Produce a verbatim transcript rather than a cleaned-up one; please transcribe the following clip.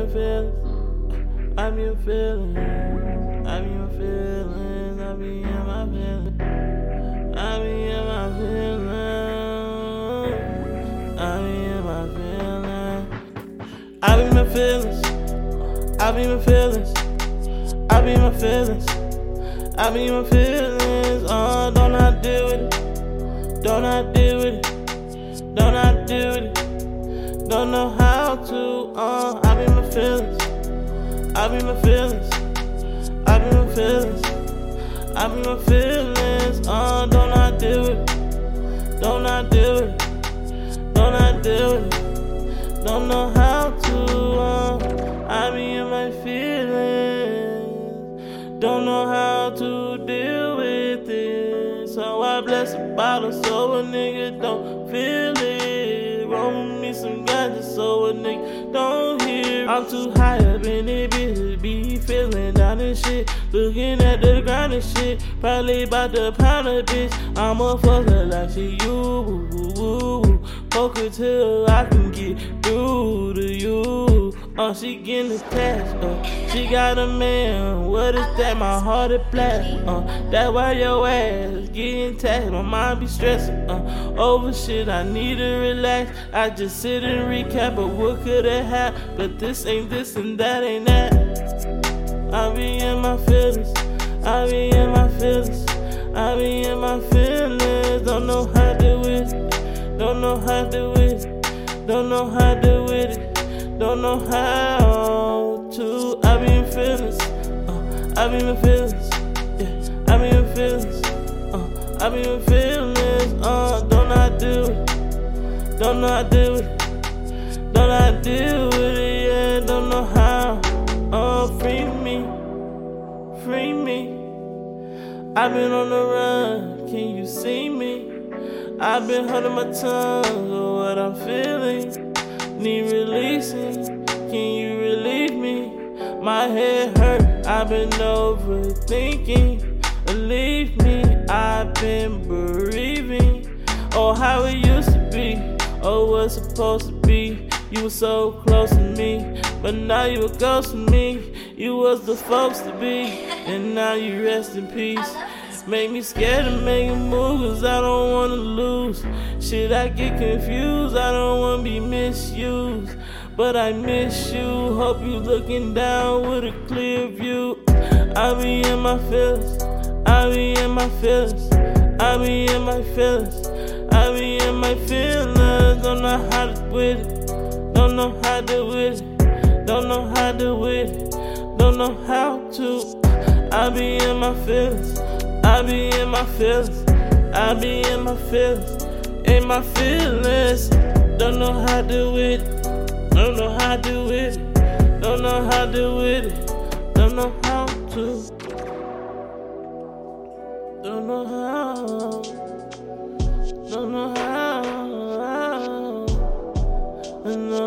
your feelings, I'm your feelings, I'm your feelings, I be in my feelings, I be in my feelings, I be in my feelings, I be in my feelings, I be in my feelings, I be in my feelings, I be in my feelings, oh, don't I deal with it, don't I deal with it, don't I deal with it. Don't know how to, uh, I be my feelings, I be my feelings, I be my feelings, I be my feelings, uh, don't I deal with it, don't I deal with it, don't I deal with it, don't know how to, uh, I be in my feelings, don't know how to deal with it, so I bless a bottle so a nigga don't feel it, roll me some just so a nigga don't hear. I'm too high up in it, bitch, be feeling down and shit, looking at the ground and shit, probably bout to pound a bitch. I'm a fucker like she you, poker till I can get through to you. Oh, she getting attached, oh, she got a man, what is that, my heart is black, uh, that's why your ass getting taxed, my mind be stressing, uh, over shit, I need to relax, I just sit and recap of what could have happened, but this ain't this and that ain't that. I be in my feelings, I be in my feelings, I be in my feelings, don't know how to deal with it, don't know how to deal with it, don't know how to deal with it, don't know how to. I be in feelings, uh, I be in feelings, yeah, I be in feelings, uh, I be in feelings, uh, don't know how to deal with it, don't know how to deal with it. Don't I deal with it, yeah, don't know how. Oh, free me, free me. I've been on the run, can you see me? I've been holding my tongue, oh, what I'm feeling. Need releasing, can you relieve me? My head hurt, I've been overthinking. Believe me, I've been bereaving. Oh, how it used to be, oh, what's supposed to be. You were so close to me, but now you a ghost to me. You was the folks to be, and now you rest in peace. Make me scared to make a move, cause I don't wanna lose. Shit, I get confused, I don't wanna be misused. But I miss you, hope you looking down with a clear view. I be in my feelings, I be in my feelings, I be in my feelings, I be in my feelings, don't know how to deal with it. Don't know how to deal with it, don't know how to deal with it, don't know how to. I be in my feelings, I be in my feelings, I be in my feelings, in my feelings. Don't know how to deal with it, don't know how to deal with it, don't know how to deal with it, don't know how to. Don't know how, don't know how. And